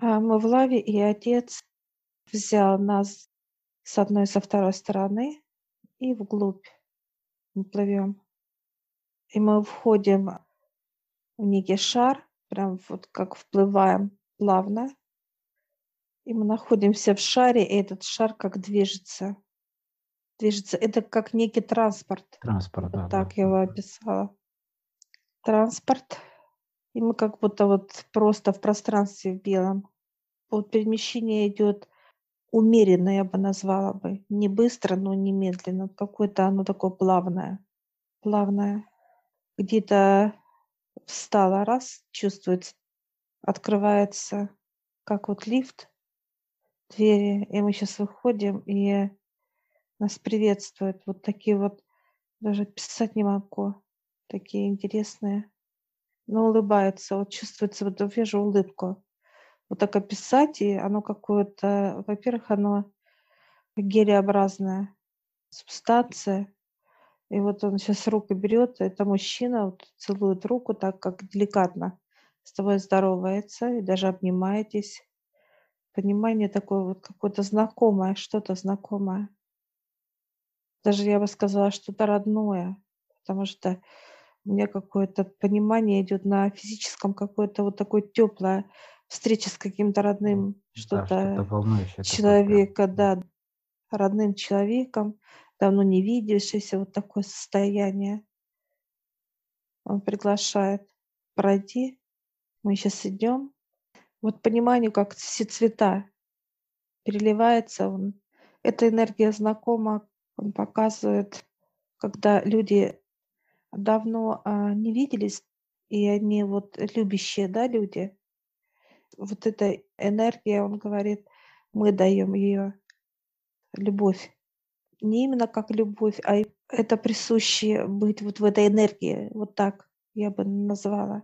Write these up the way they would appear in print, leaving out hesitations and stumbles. Мы в лаве, и отец взял нас с одной и со второй стороны и вглубь мы плывем. И мы входим в некий шар, прям вот как вплываем плавно. И мы находимся в шаре, и этот шар как движется. Это как некий транспорт. Транспорт, вот да. Так да. Я его описала. Транспорт. И мы как будто вот просто в пространстве в белом. Вот перемещение идет умеренно, я бы назвала бы. Не быстро, но не медленно. Какое-то оно такое плавное. Плавное. Где-то встало, раз, чувствуется, открывается, как вот лифт, двери. И мы сейчас выходим, и нас приветствуют. Вот такие вот, даже писать не могу, такие интересные. Но улыбается, вот чувствуется, вот вижу улыбку. Вот так описать, и оно какое-то, во-первых, оно гелеобразная субстанция. И вот он сейчас руку берет, это мужчина, вот, целует руку так, как деликатно с тобой здоровается, и даже обнимаетесь. Понимание такое вот какое-то знакомое, что-то знакомое. Даже я бы сказала, что-то родное, потому что у меня какое-то понимание идет на физическом, какое-то вот такое теплое, встреча с каким-то родным, что-то волнующее человека, такое, да, родным человеком, давно не видевшийся, вот такое состояние. Он приглашает, пройди, мы сейчас идем. Вот понимание, как все цвета переливается, он, эта энергия знакома, он показывает, когда люди давно не виделись, и они вот любящие, да, люди. Вот эта энергия, он говорит, мы даем ее любовь. Не именно как любовь, а это присуще быть вот в этой энергии. Вот так я бы назвала.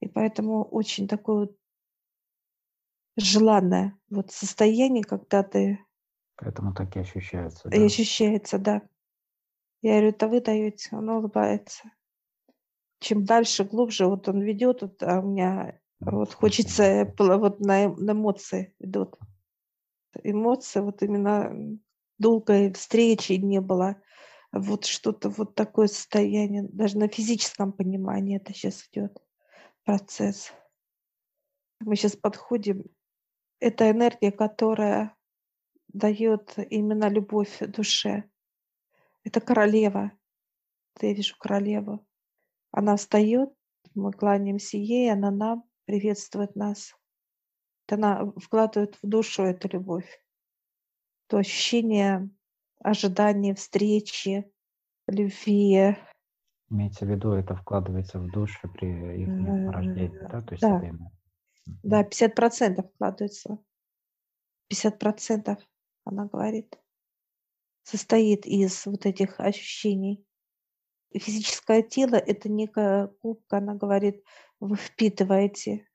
И поэтому очень такое вот желанное вот состояние, когда ты... Поэтому так и ощущается. Да? И ощущается, да. Я говорю, это вы даете, он улыбается. Чем дальше, глубже, вот он ведет, вот, а у меня вот хочется вот на эмоции идут. Эмоции, вот именно долгой встречи не было. Вот что-то, вот такое состояние, даже на физическом понимании это сейчас идет процесс. Мы сейчас подходим. Это энергия, которая дает именно любовь душе. Это королева. Я вижу королеву. Она встает, мы кланяемся ей, она нам приветствует нас. Она вкладывает в душу эту любовь. То ощущение ожидания, встречи, любви. Имеется в виду, это вкладывается в душу при их рождении, да? То есть да. Да, 50% вкладывается. 50%, она говорит, состоит из вот этих ощущений. И физическое тело — это некая губка, она говорит, вы впитываете.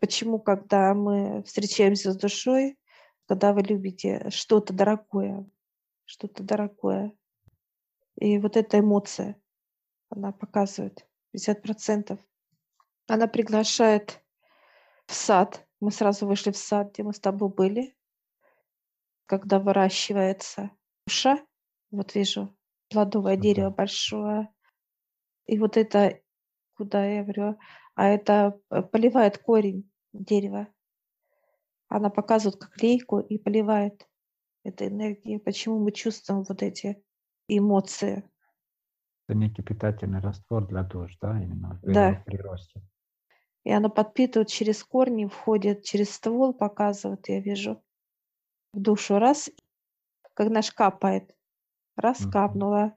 Почему, когда мы встречаемся с душой, когда вы любите что-то дорогое, и вот эта эмоция, она показывает 50%. Она приглашает в сад. Мы сразу вышли в сад, где мы с тобой были. Когда выращивается душа, вот вижу плодовое дерево большое, и вот это, куда я говорю, а это поливает корень дерева. Она показывает как лейку и поливает этой энергией. Почему мы чувствуем вот эти эмоции? Это некий питательный раствор для душ, да, именно в приросте. И она подпитывает через корни, входит через ствол, показывает, я вижу, в душу. Раз, как наш капает. Раз, капнула.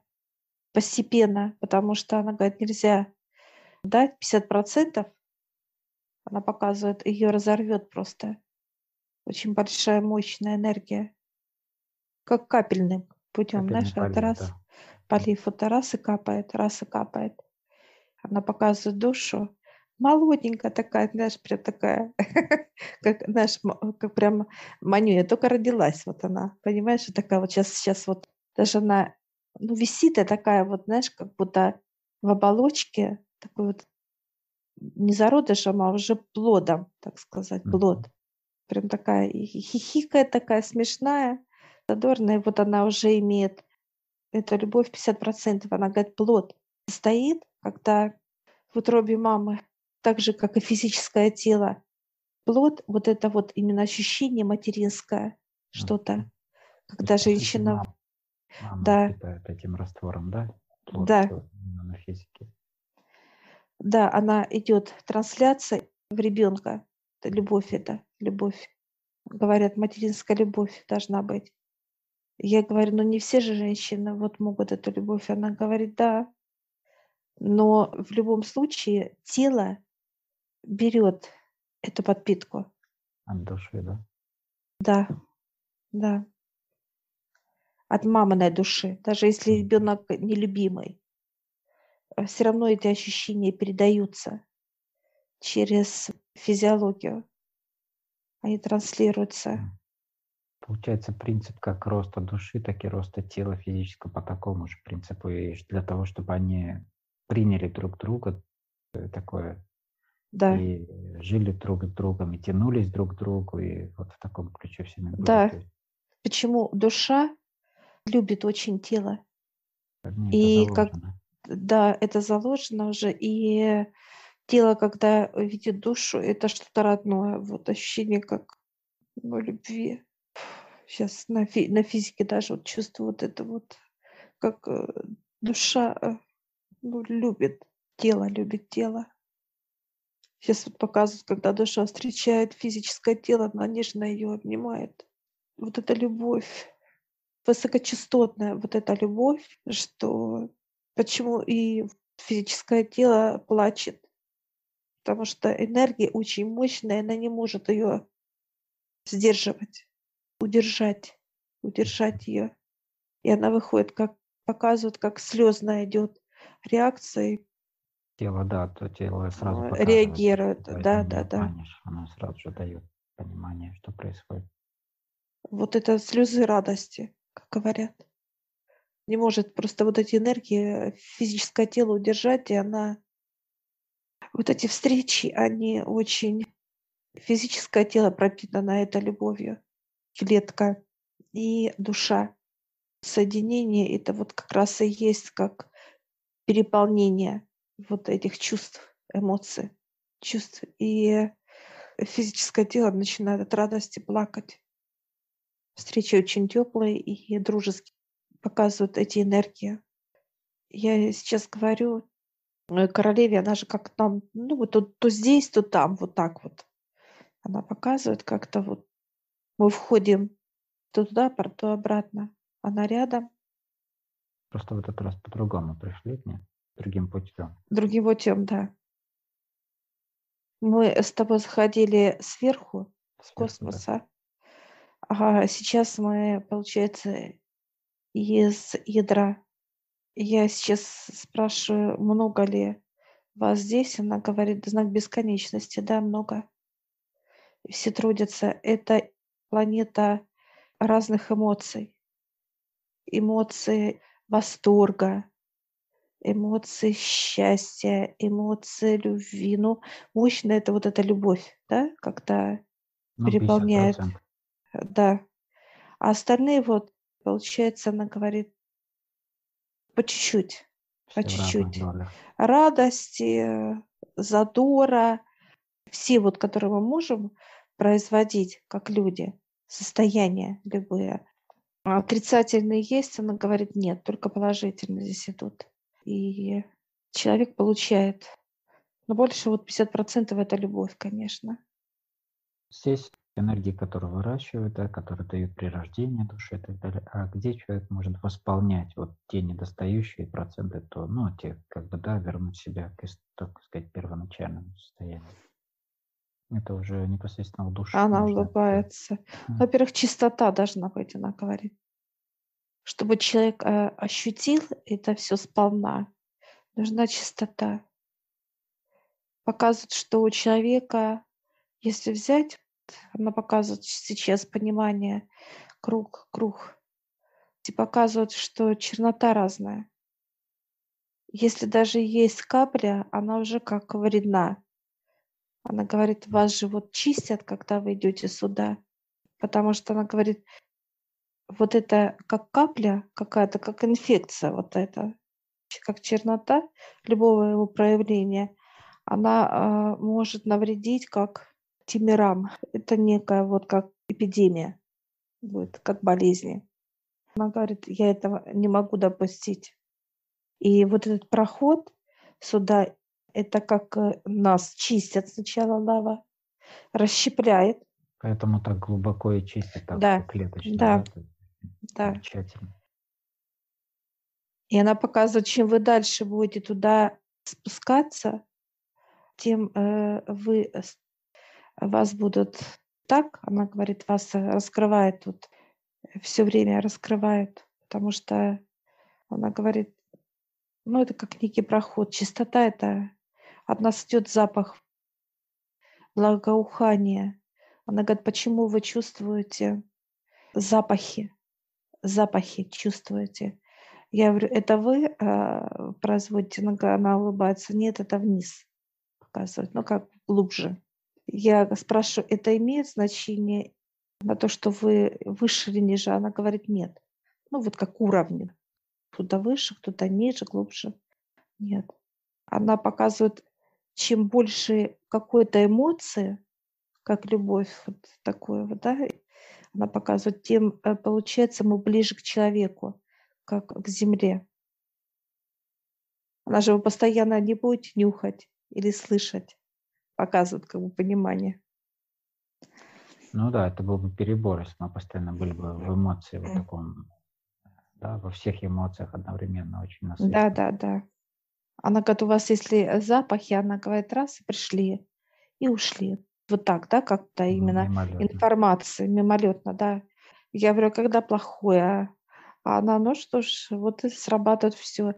Постепенно, потому что она говорит, нельзя дать 50%. Она показывает, ее разорвет просто. Очень большая, мощная энергия. Как капельным путем. Знаешь, полив, раз, да. Полив, вот раз и капает, раз и капает. Она показывает душу. Молоденькая такая, знаешь, прям такая, как, знаешь, как прям Манюня, только родилась вот она, понимаешь, такая вот сейчас вот, даже она, ну, висит и такая вот, знаешь, как будто в оболочке, такой вот не зародышем, а уже плодом, так сказать, плод. Прям такая хихикая, такая смешная, задорная. Вот она уже имеет, эта любовь 50%, она, говорит, плод. Состоит, когда в утробе мамы, так же, как и физическое тело, плод, вот это вот именно ощущение материнское, что-то, когда это женщина... Мама питает этим раствором, да? Плод, да. На физике. Да, она идет трансляция в ребенка. Любовь это, любовь. Говорят, материнская любовь должна быть. Я говорю, ну не все же женщины вот могут эту любовь. Она говорит, да. Но в любом случае тело берет эту подпитку. От души, да? Да, да. От маминой души. Даже если ребенок нелюбимый, все равно эти ощущения передаются через физиологию. Они транслируются. Получается, принцип как роста души, так и роста тела физического по такому же принципу. И для того, чтобы они приняли друг друга такое, да, и жили друг с другом, и тянулись друг к другу, и вот в таком ключе всеми были. Да. Почему душа любит очень тело? И как, да, это заложено уже. И тело, когда видит душу, это что-то родное. Вот ощущение как любви. Сейчас на физике даже вот чувствую вот это вот, как душа любит тело. Сейчас вот показывают, когда душа встречает физическое тело, она нежно ее обнимает. Вот эта любовь, высокочастотная вот эта любовь, что почему и физическое тело плачет, потому что энергия очень мощная, она не может ее сдерживать, удержать ее. И она выходит, как показывают, как слезная идет реакция. Тело, да, то тело сразу реагирует, да. Она сразу же дает понимание, что происходит. Вот это слезы радости, как говорят. Не может просто вот эти энергии физическое тело удержать, и она... Вот эти встречи, они очень... Физическое тело пропитано этой любовью, клетка и душа. Соединение — это вот как раз и есть как переполнение вот этих чувств, эмоций, чувств. И физическое тело начинает от радости плакать. Встречи очень теплые и дружеские. Показывают эти энергии. Я сейчас говорю королеве, она же как там, ну, вот то здесь, то там, вот так вот. Она показывает как-то вот. Мы входим то туда, то обратно. Она рядом. Просто в этот раз по-другому пришли к ней, другим путем. Другим путем, да. Мы с тобой заходили сверху, с космоса. Да. А сейчас мы, получается, из ядра. Я сейчас спрашиваю, много ли вас здесь? Она говорит, знак бесконечности, да, много. Все трудятся. Это планета разных эмоций. Эмоции восторга, эмоции счастья, эмоции любви. Ну, мощно это вот эта любовь, да, когда переполняет. 50%. Да. А остальные вот, получается, она говорит, по чуть-чуть. Радости, задора, все вот, которые мы можем производить, как люди, состояния любые. Отрицательные есть, она говорит, нет, только положительные здесь идут. И человек получает. Но больше вот 50% это любовь, конечно. Здесь энергии, которые выращивают, да, которые дают при рождении души и так далее. А где человек может восполнять вот те недостающие проценты, то, ну, те, как бы, да, вернуть себя к, так сказать, первоначальному состоянию. Это уже непосредственно в душе. Она улыбается. Во-первых, чистота должна быть, она говорит. Чтобы человек ощутил это все сполна, нужна чистота. Показывает, что у человека, если взять, она показывает сейчас понимание, круг, и показывает, что чернота разная. Если даже есть капля, она уже как вредна. Она говорит, вас живот чистят, когда вы идете сюда. Потому что она говорит, вот это как капля какая-то, как инфекция вот эта, как чернота любого его проявления, она может навредить как тимирам. Это некая вот как эпидемия, вот, как болезнь. Она говорит, я этого не могу допустить. И вот этот проход сюда, это как нас чистят сначала лава, расщепляет. Поэтому так глубоко и чистят, так да. Клеточно. Да. Да. Замечательно. И она показывает, чем вы дальше будете туда спускаться, тем вас будут так, она говорит, вас раскрывает тут, все время раскрывает, потому что она говорит, ну это как некий проход, чистота это, от нас идет запах благоухания. Она говорит, почему вы чувствуете запахи чувствуете. Я говорю, это вы производите? Она улыбается. Нет, это вниз показывает, ну как глубже. Я спрашиваю, это имеет значение на то, что вы выше или ниже? Она говорит, нет. Ну вот как уровни. Кто-то выше, кто-то ниже, глубже. Нет. Она показывает, чем больше какой-то эмоции, как любовь, вот такое вот, да, она показывает, тем, получается, мы ближе к человеку, как к земле. Она же его постоянно не будет нюхать или слышать, показывает как бы понимание. Ну да, это был бы перебор, если мы постоянно были бы в эмоции, вот таком, да, во всех эмоциях одновременно очень насыщенно. Да, да, да. Она говорит, у вас если запахи, она говорит, раз, и пришли, и ушли. Вот так, да, как-то именно мимолетно. Информация, мимолетно, да. Я говорю, когда плохое? А она, ну что ж, вот и срабатывает все.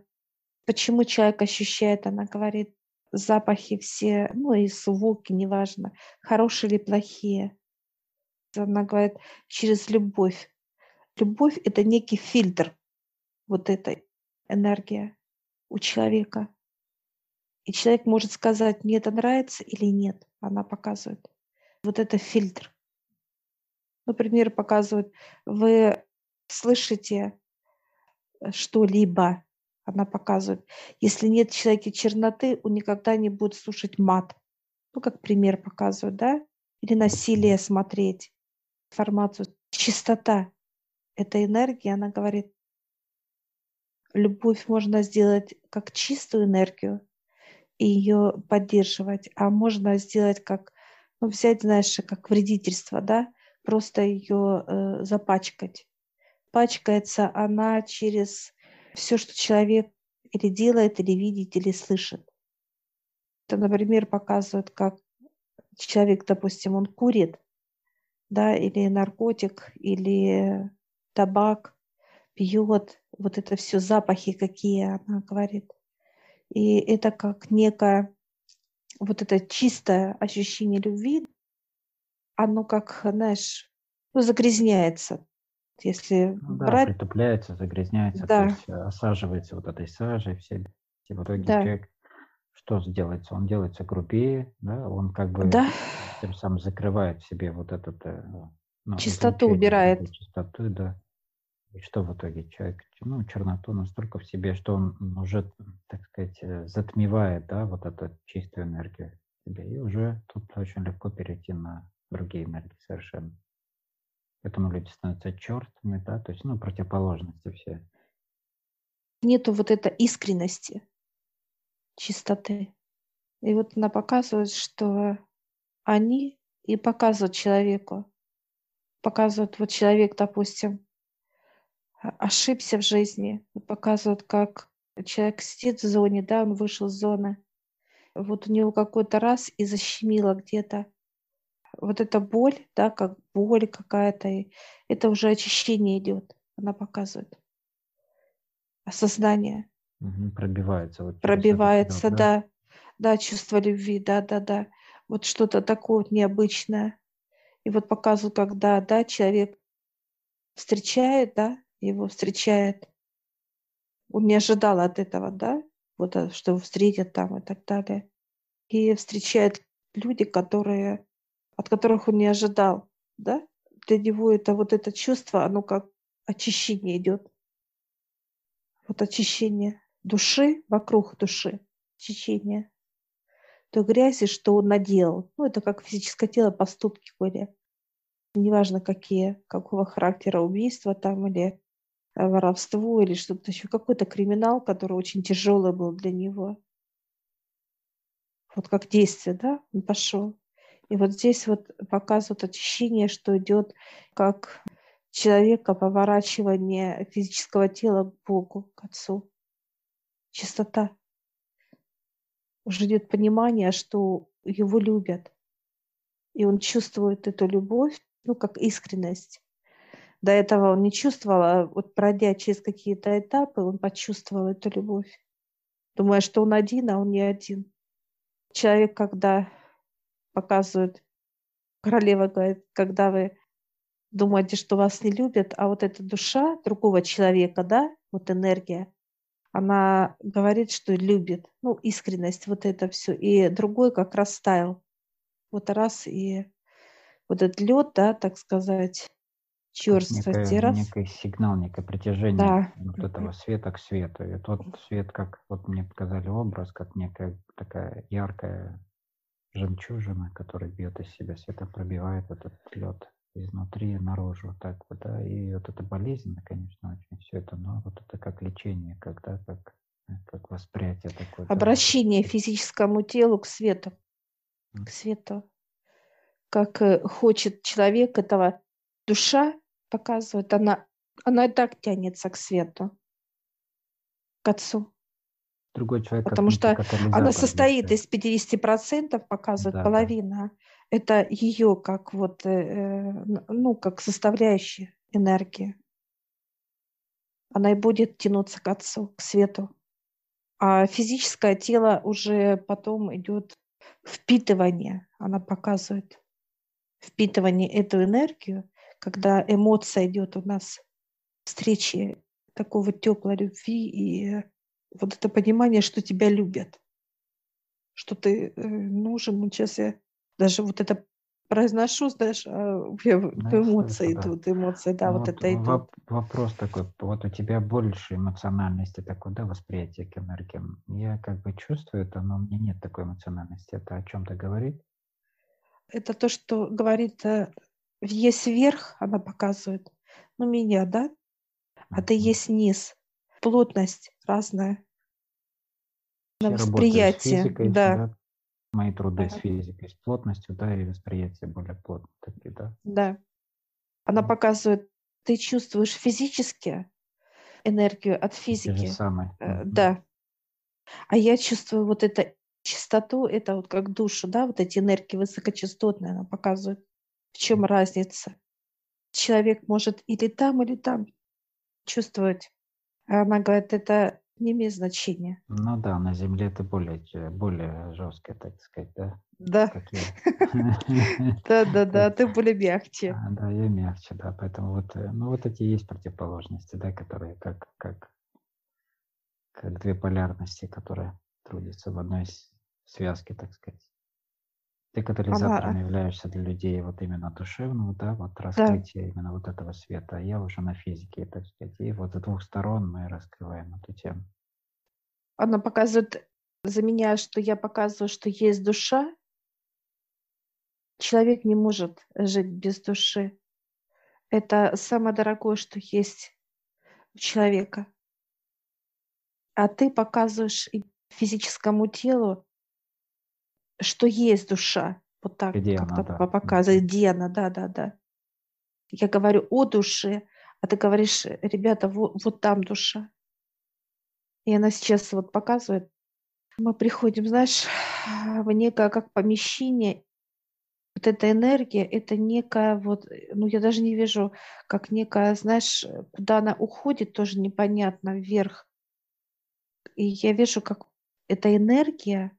Почему человек ощущает, она говорит, запахи все, ну и звуки, неважно, хорошие или плохие. Она говорит, через любовь. Любовь — это некий фильтр, вот эта энергия у человека. И человек может сказать, мне это нравится или нет. Она показывает. Вот это фильтр. Например, показывает, вы слышите что-либо. Она показывает. Если нет в человеке черноты, он никогда не будет слушать мат. Ну, как пример показывают, да? Или насилие смотреть. Информацию. Чистота. Это энергия, она говорит. Любовь можно сделать как чистую энергию. И ее поддерживать, а можно сделать как, ну, взять, знаешь, как вредительство, да, просто ее запачкать. Пачкается она через все, что человек или делает, или видит, или слышит. Это, например, показывает, как человек, допустим, он курит, да, или наркотик, или табак, пьет, вот это все запахи какие, она говорит. И это как некое вот это чистое ощущение любви, оно как, знаешь, ну, загрязняется. Если ну, да, брать... притупляется, загрязняется, да. То есть осаживается вот этой сажей. Все. И в итоге да. Человек что сделается? Он делается грубее, да? Он как бы да. Тем самым закрывает в себе вот этот... Ну, чистоту убирает. Чистоту, да. И что в итоге человек, ну, черноту настолько в себе, что он уже, так сказать, затмевает, да, вот эту чистую энергию в себе. И уже тут очень легко перейти на другие энергии совершенно. Поэтому люди становятся черствыми, да, то есть, ну, противоположности все. Нету вот этой искренности, чистоты. И вот она показывает, что они и показывают человеку. Показывают, вот человек, допустим, ошибся в жизни, показывают, как человек сидит в зоне, да, он вышел из зоны, вот у него какой-то раз и защемило где-то. Вот эта боль, да, как боль какая-то, это уже очищение идет, она показывает. Осознание. Угу, пробивается. Вот пробивается, это, да. Да, чувство любви, да. Вот что-то такое вот необычное. И вот показывают, когда, да, человек встречает, да, его встречает. Он не ожидал от этого, да? вот, что встретят там и так далее. И встречает люди, которые, от которых он не ожидал, да? Для него это вот это чувство, оно как очищение идет. Вот очищение души, вокруг души, очищение той грязи, что он наделал. Ну, это как физическое тело, поступки были. Неважно, какие, какого характера убийства там или воровство или что-то еще. Какой-то криминал, который очень тяжелый был для него. Вот как действие, да, он пошел. И вот здесь вот показывают очищение, что идет как человека поворачивание физического тела к Богу, к Отцу. Чистота. Уже идет понимание, что его любят. И он чувствует эту любовь, ну, как искренность. До этого он не чувствовал, а вот пройдя через какие-то этапы, он почувствовал эту любовь. Думая, что он один, а он не один. Человек, когда показывает, королева говорит, когда вы думаете, что вас не любят, а вот эта душа другого человека, да, вот энергия, она говорит, что любит. Ну, искренность, вот это все. И другой как раз таял. Вот раз и вот этот лед, да, так сказать, чёрствости. Некий сигнал, некое притяжение, да, вот этого света к свету. И тот свет, как вот мне показали образ, как некая такая яркая жемчужина, которая бьет из себя света, пробивает этот лед изнутри наружу, так вот, да. И вот это болезненно, конечно, очень все это, но вот это как лечение, когда как восприятие такое. Обращение да, физическому телу к свету. К свету. Как хочет человек этого. Душа показывает, она и так тянется к свету, к Отцу. Другой человек, потому что она состоит из 50%, показывает да, половина. Да. Это ее как вот, ну, как составляющая энергии. Она и будет тянуться к Отцу, к свету. А физическое тело уже потом идет впитывание. Она показывает впитывание эту энергию, когда эмоция идет у нас встречи такого теплой любви и вот это понимание, что тебя любят, что ты нужен. Вот сейчас я даже вот это произношу, знаешь, эмоции идут, эмоции, да, вот это идут. Вопрос такой, вот у тебя больше эмоциональности такой, да, восприятие к энергиям. Я как бы чувствую это, но у меня нет такой эмоциональности. Это о чем-то говорит? Это то, что говорит, есть верх, она показывает, ну, меня, да, а ты есть низ. Плотность разная. На восприятие. Физикой, да. Мои труды с физикой, с плотностью, да, и восприятие более плотное, да. Да. Она показывает, ты чувствуешь физически энергию от физики. Да. А я чувствую вот эту чистоту, это вот как душу, да, вот эти энергии высокочастотные она показывает. В чем разница? Человек может или там чувствовать. Она говорит, это не имеет значения. Ну да, на Земле это более жесткое, так сказать, да? Да. Да, ты более мягче. Да, я мягче, да. Поэтому вот эти есть противоположности, да, которые как две полярности, которые трудятся в одной связке, так сказать. Ты катализатором являешься для людей вот именно душевного, да, вот раскрытия именно вот этого света. Я уже на физике, так сказать. И вот с двух сторон мы раскрываем эту тему. Она показывает за меня, что я показываю, что есть душа. Человек не может жить без души. Это самое дорогое, что есть у человека. А ты показываешь физическому телу, что есть душа, вот так как-то показывает, где она, да. Я говорю о душе, а ты говоришь, ребята, вот там душа. И она сейчас вот показывает. Мы приходим, знаешь, в некое как помещение. Вот эта энергия, это некая вот, ну я даже не вижу, как некая, знаешь, куда она уходит, тоже непонятно, вверх. И я вижу, как эта энергия,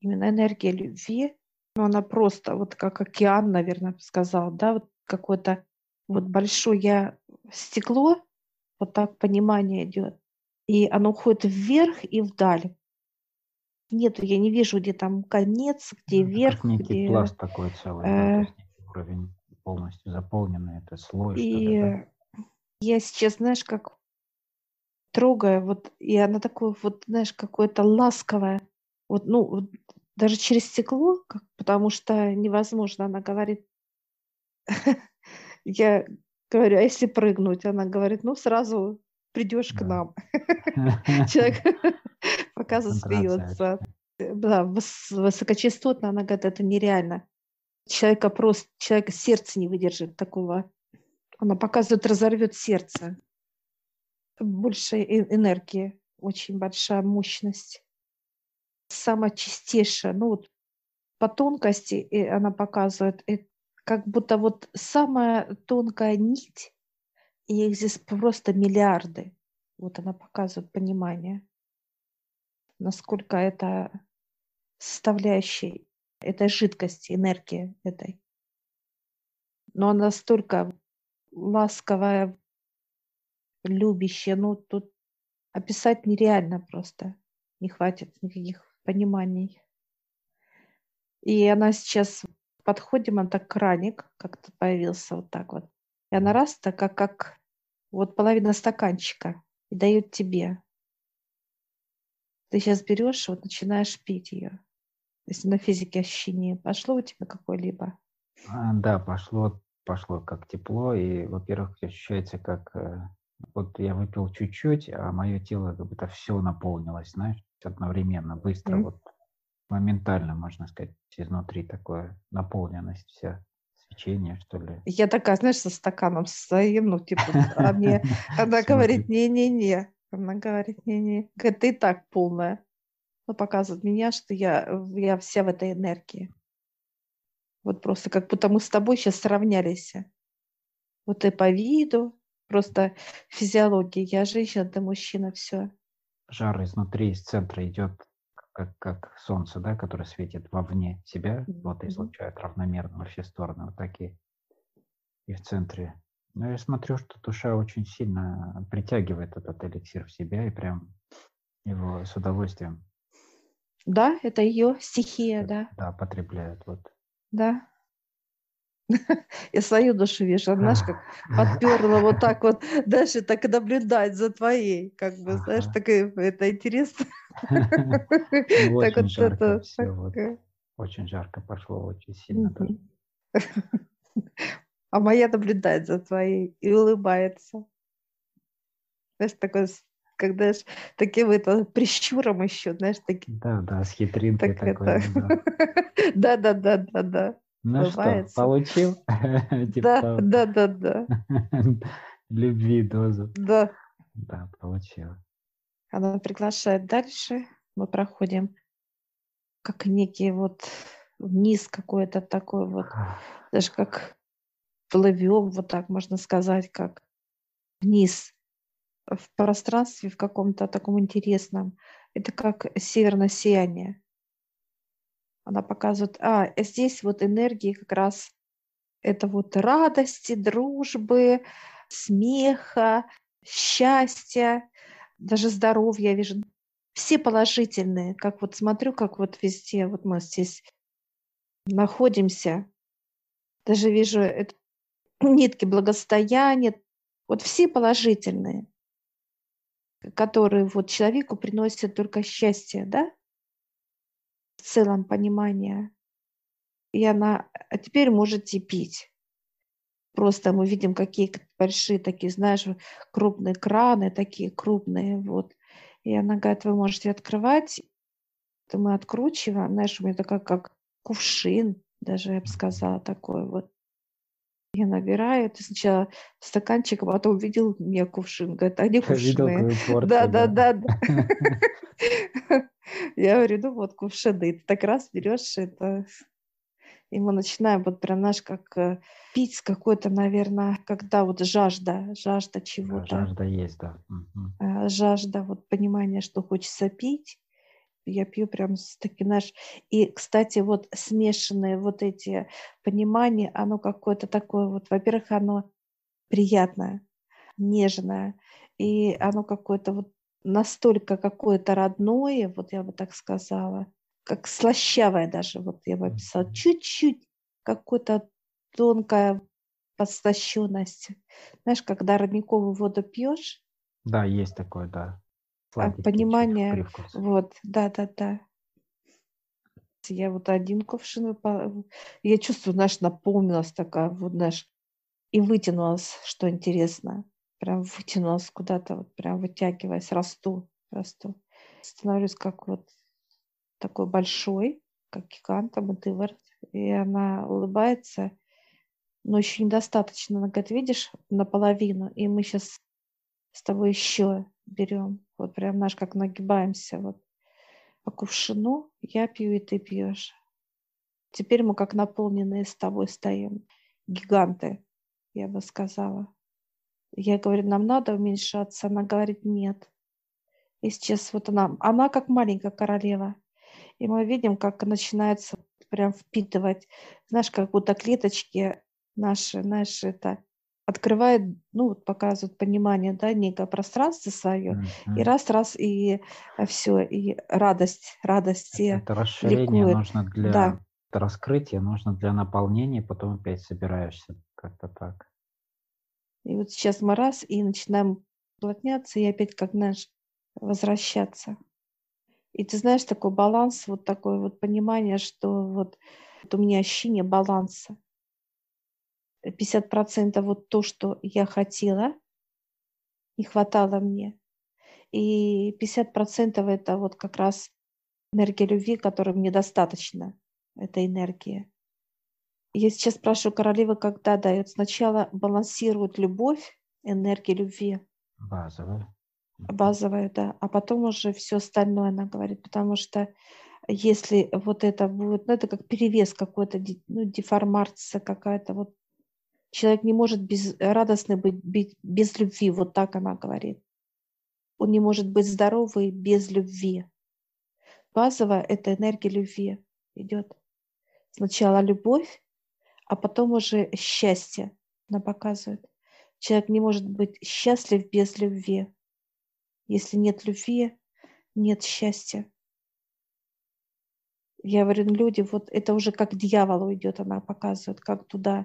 именно энергия любви, но она просто вот как океан, наверное, сказал, да, вот какое-то вот большое стекло, вот так понимание идет. и оно уходит вверх и вдаль. Нету, я не вижу, где там конец, где верх. Как некий где... пласт такой целый, да, то есть уровень полностью заполненный, это слой. И что-то, да? Я сейчас, знаешь, как трогаю, вот, и она такое, вот, знаешь, какое-то ласковое, вот, ну, вот, даже через стекло, как, потому что невозможно, она говорит, я говорю, а если прыгнуть? Она говорит, ну, сразу придешь к нам. Человек пока засмеется. Да, высокочастотно, она говорит, это нереально. Человека сердце не выдержит такого. Она показывает, разорвет сердце. Больше энергии, очень большая мощность. Самая чистейшая, ну вот по тонкости она показывает, как будто вот самая тонкая нить, и их здесь просто миллиарды. Вот она показывает понимание, насколько это составляющая этой жидкости, энергии этой. Но она настолько ласковая, любящая, ну тут описать нереально просто. Не хватит никаких пониманий. И она сейчас подходим, она так краник как-то появился вот так вот. И она раз так, как вот половина стаканчика и дает тебе. Ты сейчас берешь, вот начинаешь пить ее. Если на физике ощущение пошло у тебя какое-либо? Да, пошло как тепло. И, во-первых, ощущается как... Вот я выпил чуть-чуть, а мое тело как будто все наполнилось, знаешь, одновременно, быстро, вот моментально, можно сказать, изнутри такое наполненность вся, свечение, что ли. Я такая, знаешь, со стаканом стоим, ну, типа, а мне, она говорит, не-не-не, она говорит, не-не, говорит, ты и так полная, но показывает меня, что я вся в этой энергии. Вот просто как будто мы с тобой сейчас сравнялись. Вот и по виду. Просто физиология. Я женщина, ты мужчина, все. Жар изнутри, из центра идет, как солнце, да, которое светит вовне себя, вот излучает равномерно во все стороны, вот такие, и в центре. Но я смотрю, что душа очень сильно притягивает этот эликсир в себя и прям его с удовольствием. Да, это ее стихия, да. Да, потребляет, вот. Да. Я свою душу вижу, она, знаешь, как подперла вот так вот, дальше так и наблюдать за твоей, как бы, знаешь, так это интересно. Очень жарко все, вот, очень жарко пошло, очень сильно тоже. А моя наблюдает за твоей и улыбается. Знаешь, такое, когда же таким это прищуром еще, знаешь, такие. Да, с хитринкой такой. Да. Ну бывает. Что, получил? Да. Любви дозу. Да. Да, получила. Она приглашает дальше. Мы проходим как некий вот вниз какой-то такой вот. Даже как плывем, вот так можно сказать, как вниз. В пространстве, в каком-то таком интересном. Это как северное сияние. Она показывает, здесь вот энергии как раз это вот радости, дружбы, смеха, счастья, даже здоровья, я вижу. Все положительные, как вот смотрю, как вот везде, вот мы здесь находимся. Даже вижу это, нитки благосостояния, вот все положительные, которые вот человеку приносят только счастье, да? В целом понимание. И она, а теперь можете пить. Просто мы видим, какие большие такие, знаешь, крупные краны, такие крупные, вот. И она говорит, вы можете открывать. Это мы откручиваем, знаешь, у меня такая, как кувшин, даже я бы сказала, такой вот. Я набираю, ты сначала стаканчик, а потом увидел мне кувшин, говорит, они кувшины. Да. Я говорю, ну вот кувшины, ты так раз берешь это, и мы начинаем вот прям, знаешь, как пить какой-то, наверное, когда вот жажда чего-то. Да, жажда есть, да. Жажда, вот понимание, что хочется пить. Я пью прям с таким, знаешь, и, кстати, вот смешанные вот эти понимания, оно какое-то такое вот, во-первых, оно приятное, нежное, и оно какое-то вот настолько какое-то родное, вот я бы так сказала, как слащавое даже, вот я бы описала, чуть-чуть какая-то тонкая подслащенность. Знаешь, когда родниковую воду пьешь. Да, есть такое, да. Сладкий понимание, вот, да. Я вот один кувшин, я чувствую, знаешь, наполнилась такая, вот, знаешь, и вытянулась, что интересно. Прям вытянулась куда-то, вот прям вытягиваясь, расту. Становлюсь как вот такой большой, как гигантом, и Эдвард. И она улыбается, но еще недостаточно. Она говорит, видишь, наполовину, и мы сейчас с тобой еще берем. Вот прям, знаешь, как нагибаемся, вот. По кувшину я пью, и ты пьешь. Теперь мы как наполненные с тобой стоим. Гиганты, я бы сказала. Я говорю, нам надо уменьшаться. Она говорит, нет. И сейчас вот она как маленькая королева. И мы видим, как начинается прям впитывать, знаешь, как будто клеточки наши это открывает, ну, вот показывает понимание, да, некое пространство свое, и раз, и все, и радость. Это расширение ликует. Нужно для раскрытия, нужно для наполнения, потом опять собираешься как-то так. И вот сейчас мы раз, и начинаем уплотняться, и опять, как, знаешь, возвращаться. И ты знаешь, такой баланс, вот такое вот понимание, что вот у меня ощущение баланса. 50% вот то, что я хотела, не хватало мне. И 50% это вот как раз энергия любви, которой мне достаточно, этой энергии. Я сейчас спрашиваю королевы, когда дает. Сначала балансирует любовь, энергия любви. Базовая, да. А потом уже все остальное она говорит, потому что если вот это будет, ну это как перевес какой-то, ну деформация какая-то вот. Человек не может радостный быть без любви, вот так она говорит. Он не может быть здоровый без любви. Базово это энергия любви идет. Сначала любовь, а потом уже счастье. Она показывает. Человек не может быть счастлив без любви. Если нет любви, нет счастья. Я говорю, люди, вот это уже как дьяволу идет, она показывает, как туда.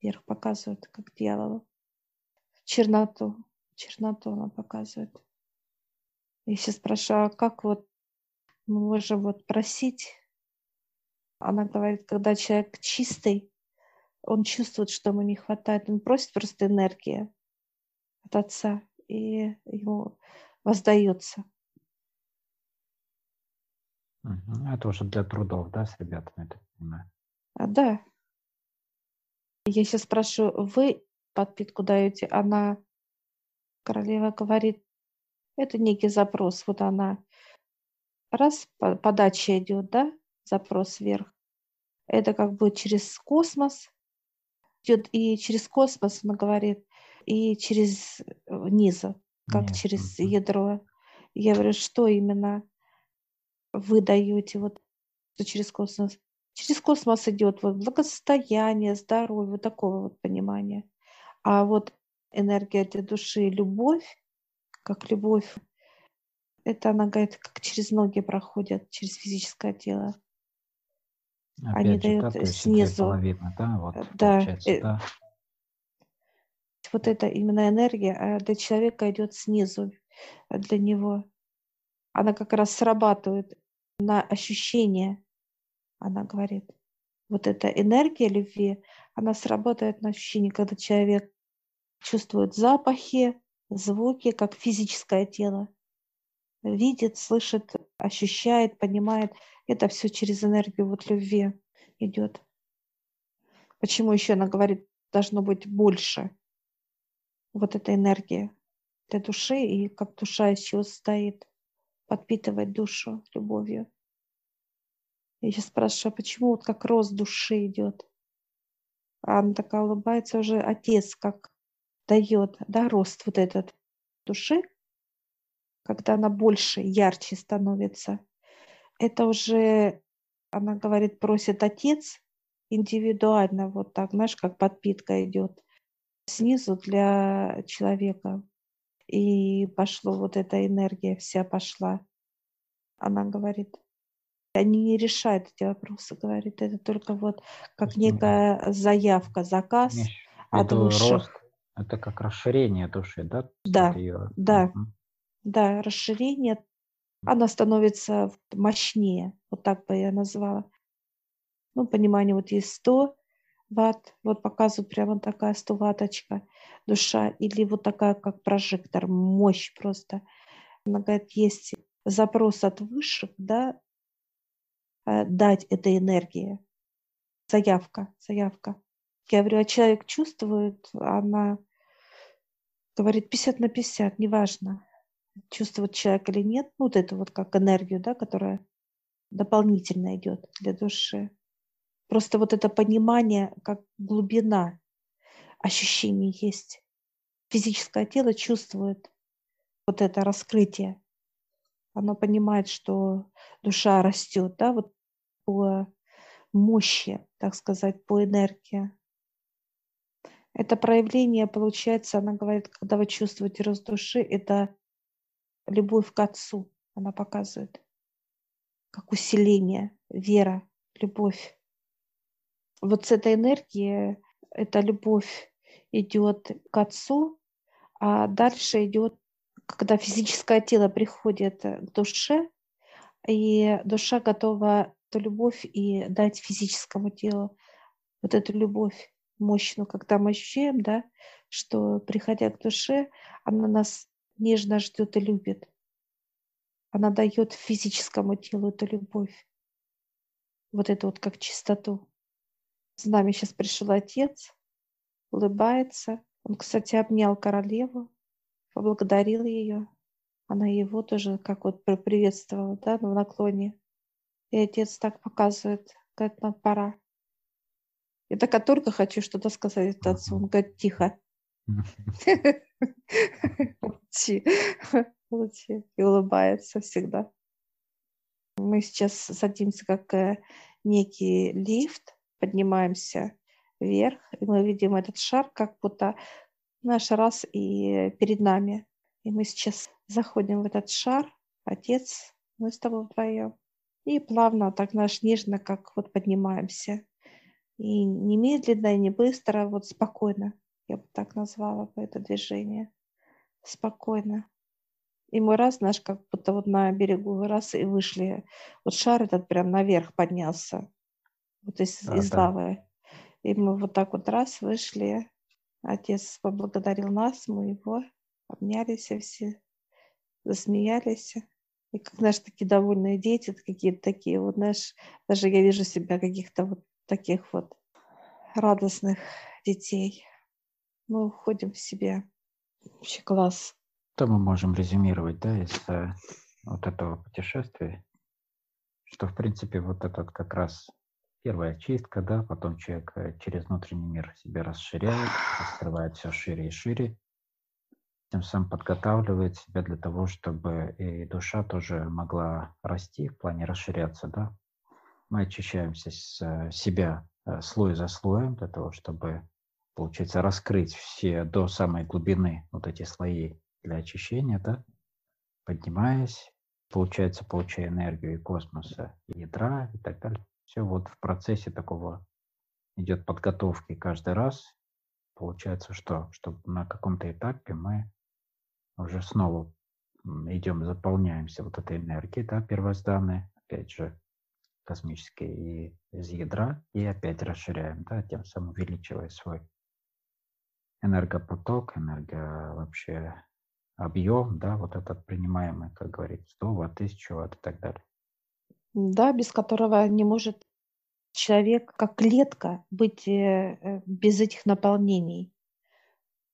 Вверх показывает, как дьяволу. Черноту она показывает. Я сейчас спрашиваю, а как вот мы можем вот просить? Она говорит, когда человек чистый, он чувствует, что ему не хватает. Он просит просто энергии от Отца, и ему воздается. Это уже для трудов, да, с ребятами? Это понимаю. Да. Я сейчас спрашиваю, вы подпитку даете? Она, королева, говорит, это некий запрос. Вот она, раз, подача идет, да, запрос вверх. Это как бы через космос идет, и через космос, она говорит, и через низу, как через ядро. Я говорю, что именно вы даете вот через космос? Через космос идет вот благосостояние, здоровье, вот такого вот понимания. А вот энергия для души, любовь, как любовь, это она, говорит, как через ноги проходит, через физическое тело. Опять они дают снизу. Половина, да? Вот, вот это именно энергия, а для человека идет снизу, для него. Она как раз срабатывает на ощущение. Она говорит, вот эта энергия любви, она сработает на ощущение, когда человек чувствует запахи, звуки, как физическое тело. Видит, слышит, ощущает, понимает. Это все через энергию вот любви идет. Почему еще она говорит, должно быть больше вот этой энергии для души, и как душа из чего состоит, подпитывать душу любовью. Я сейчас спрашиваю, почему вот как рост души идет? А она такая улыбается, уже отец как дает, да, рост вот этот души, когда она больше, ярче становится. Это уже, она говорит, просит отец индивидуально, вот так, знаешь, как подпитка идет снизу для человека. И пошло вот эта энергия вся пошла. Она говорит, они не решают эти вопросы, говорит, это только вот как некая заявка, заказ от высших. Это как расширение души, да? Да, ее... да, да, расширение. Она становится мощнее, вот так бы я назвала. Ну, понимание, вот есть 100 ватт, вот показывают прямо такая 100 ватточка душа, или вот такая, как прожектор, мощь просто. Она говорит, есть запрос от высших, да, дать этой энергии. Заявка, заявка. Я говорю, а человек чувствует, она... Говорит, 50 на 50, неважно, чувствует человек или нет. Вот это вот как энергию, да, которая дополнительно идет для души. Просто вот это понимание, как глубина ощущений есть. Физическое тело чувствует вот это раскрытие. Оно понимает, что душа растет, да, вот по мощи, так сказать, по энергии. Это проявление, получается, она говорит, когда вы чувствуете рост души, это любовь к Отцу, она показывает, как усиление, вера, любовь. Вот с этой энергии эта любовь идет к Отцу, а дальше идет, когда физическое тело приходит к душе, и душа готова эту любовь и дать физическому телу вот эту любовь. Мощную, когда мы ощущаем, да, что, приходя к душе, она нас нежно ждет и любит. Она дает физическому телу эту любовь. Вот это вот как чистоту. С нами сейчас пришел отец, улыбается. Он, кстати, обнял королеву, поблагодарил ее. Она его тоже как вот приветствовала, да, на наклоне. И отец так показывает, говорит, нам пора. Я так только хочу что-то сказать отцу. Он говорит, тихо. Молчи. Молчи. И улыбается всегда. Мы сейчас садимся как некий лифт, поднимаемся вверх, и мы видим этот шар, как будто наш раз и перед нами. И мы сейчас заходим в этот шар, отец, мы с тобой вдвоем. И плавно, так наш нежно, как вот поднимаемся. И не медленно, и не быстро, вот спокойно. Я бы так назвала бы это движение. Спокойно. И мы раз, знаешь, как будто вот на берегу раз и вышли. Вот шар этот прям наверх поднялся. Вот из лавы. И мы вот так вот раз вышли. Отец поблагодарил нас, мы его обнялись все, засмеялись. И как, знаешь, такие довольные дети, какие-то такие, вот, знаешь, даже я вижу себя каких-то вот таких вот радостных детей. Мы уходим в себя. Вообще класс. Что мы можем резюмировать, да, из вот этого путешествия? Что, в принципе, вот это как раз первая чистка, да, потом человек через внутренний мир себя расширяет, раскрывает все шире и шире, тем самым подготавливает себя для того, чтобы и душа тоже могла расти, в плане расширяться, да. Мы очищаемся с себя слой за слоем для того, чтобы, получается, раскрыть все до самой глубины вот эти слои для очищения, да? Поднимаясь, получается, получая энергию и космоса, и ядра, и так далее. Все вот в процессе такого идет подготовки каждый раз. Получается, что на каком-то этапе мы уже снова идем, заполняемся вот этой энергией, да, первозданной, опять же, космические, и из ядра, и опять расширяем, да, тем самым увеличивая свой энергопоток, энерго вообще объем, да, вот этот принимаемый, как говорит, 100 ватт, 1000 ватт и так далее. Да, без которого не может человек, как клетка, быть без этих наполнений.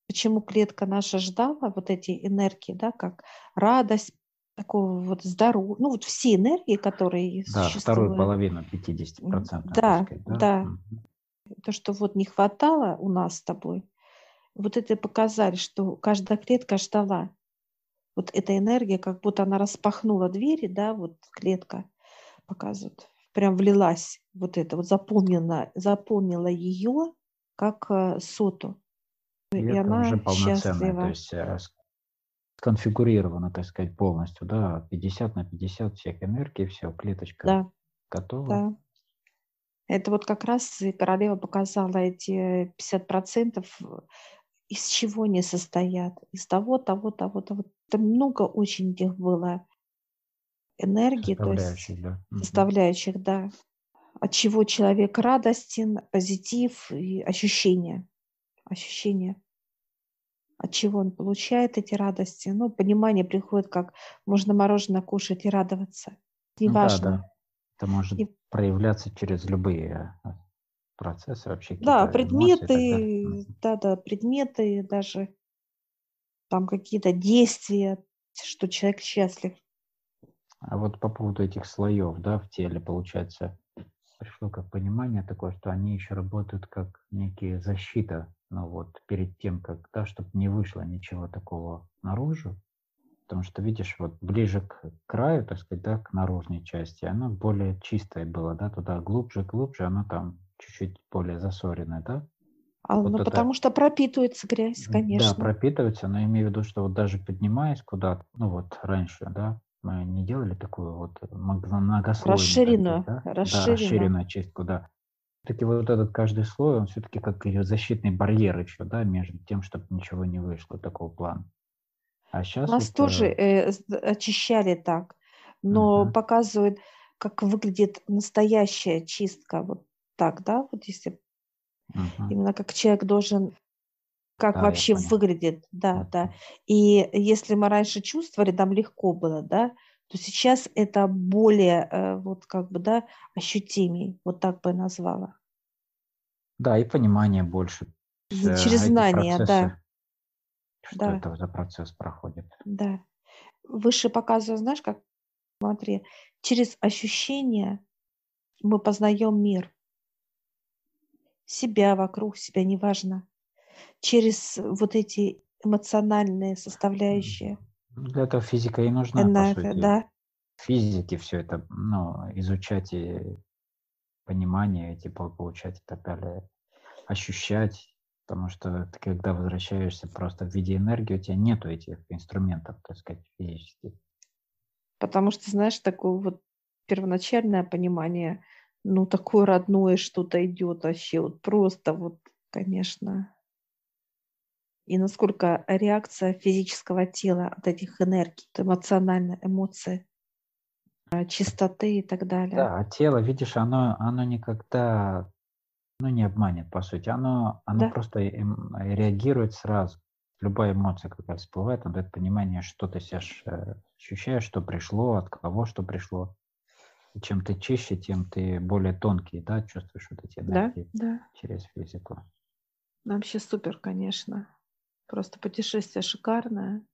Почему клетка наша ждала вот эти энергии, да, как радость, такого вот здоровья, ну вот все энергии, которые да, существуют. Да, вторую половину, 50%. Да, сказать, да, да. То, что вот не хватало у нас с тобой, вот это показали, что каждая клетка ждала. Вот эта энергия, как будто она распахнула двери, да, вот клетка показывает, прям влилась вот это, вот заполнила ее как соту. И это она уже полноценная, счастлива. То есть сконфигурировано, так сказать, полностью, да, 50 на 50 всех энергий, все, клеточка да. готова. Да. Это вот как раз и королева показала эти 50%, из чего они состоят, из того. Там много очень их было энергии, то есть да. составляющих, да. От чего человек радостен, позитив и ощущения. Ощущения. От чего он получает эти радости. Ну, понимание приходит, как можно мороженое кушать и радоваться. Неважно. Да, да. Это может проявляться через любые процессы вообще. Да, предметы, да, предметы, даже там какие-то действия, что человек счастлив. А вот по поводу этих слоев, да, в теле, получается, пришло как понимание такое, что они еще работают как некие защита, но вот перед тем, как, да, чтобы не вышло ничего такого наружу, потому что, видишь, вот ближе к краю, так сказать, да, к наружной части, она более чистая была, да, туда глубже, она там чуть-чуть более засоренная, да. А, вот ну, это... потому что пропитывается грязь, конечно. Да, пропитывается, но я имею в виду, что вот даже поднимаясь куда-то, ну, вот раньше, да, мы не делали такую вот многослойную. Расширенную. Да? Да, расширенную чистку, да. Все-таки вот этот каждый слой, он все-таки как ее защитный барьер еще, да, между тем, чтобы ничего не вышло, такого плана. А сейчас нас вот, тоже очищали так, но показывают, как выглядит настоящая чистка, вот так, да, вот если именно как человек должен, как да, вообще выглядит, да. И если мы раньше чувствовали, там легко было, да, то сейчас это более вот как бы, да, ощутимей, вот так бы я назвала. Да, и понимание больше. Через знания, да. Что да. это за процесс проходит. Да. Выше показываю, знаешь, как, смотри, через ощущения мы познаем мир. Себя, вокруг себя, неважно. Через вот эти эмоциональные составляющие. Для этого физика и нужна, по сути. Да. Физики все это, ну, изучать и понимание, типа, получать и так далее. Ощущать. Потому что ты, когда возвращаешься просто в виде энергии, у тебя нету этих инструментов, так сказать, физических. Потому что, знаешь, такое вот первоначальное понимание, ну, такое родное что-то идет вообще, вот просто вот, конечно. И насколько реакция физического тела от этих энергий, эмоциональные эмоции, чистоты и так далее. Да, а тело, видишь, оно никогда... Ну, не обманет, по сути. Оно да. просто реагирует сразу. Любая эмоция, когда всплывает, он дает понимание, что ты себя ощущаешь, что пришло, от кого что пришло. И чем ты чище, тем ты более тонкий, да, чувствуешь вот эти энергии через физику. Вообще супер, конечно. Просто путешествие шикарное.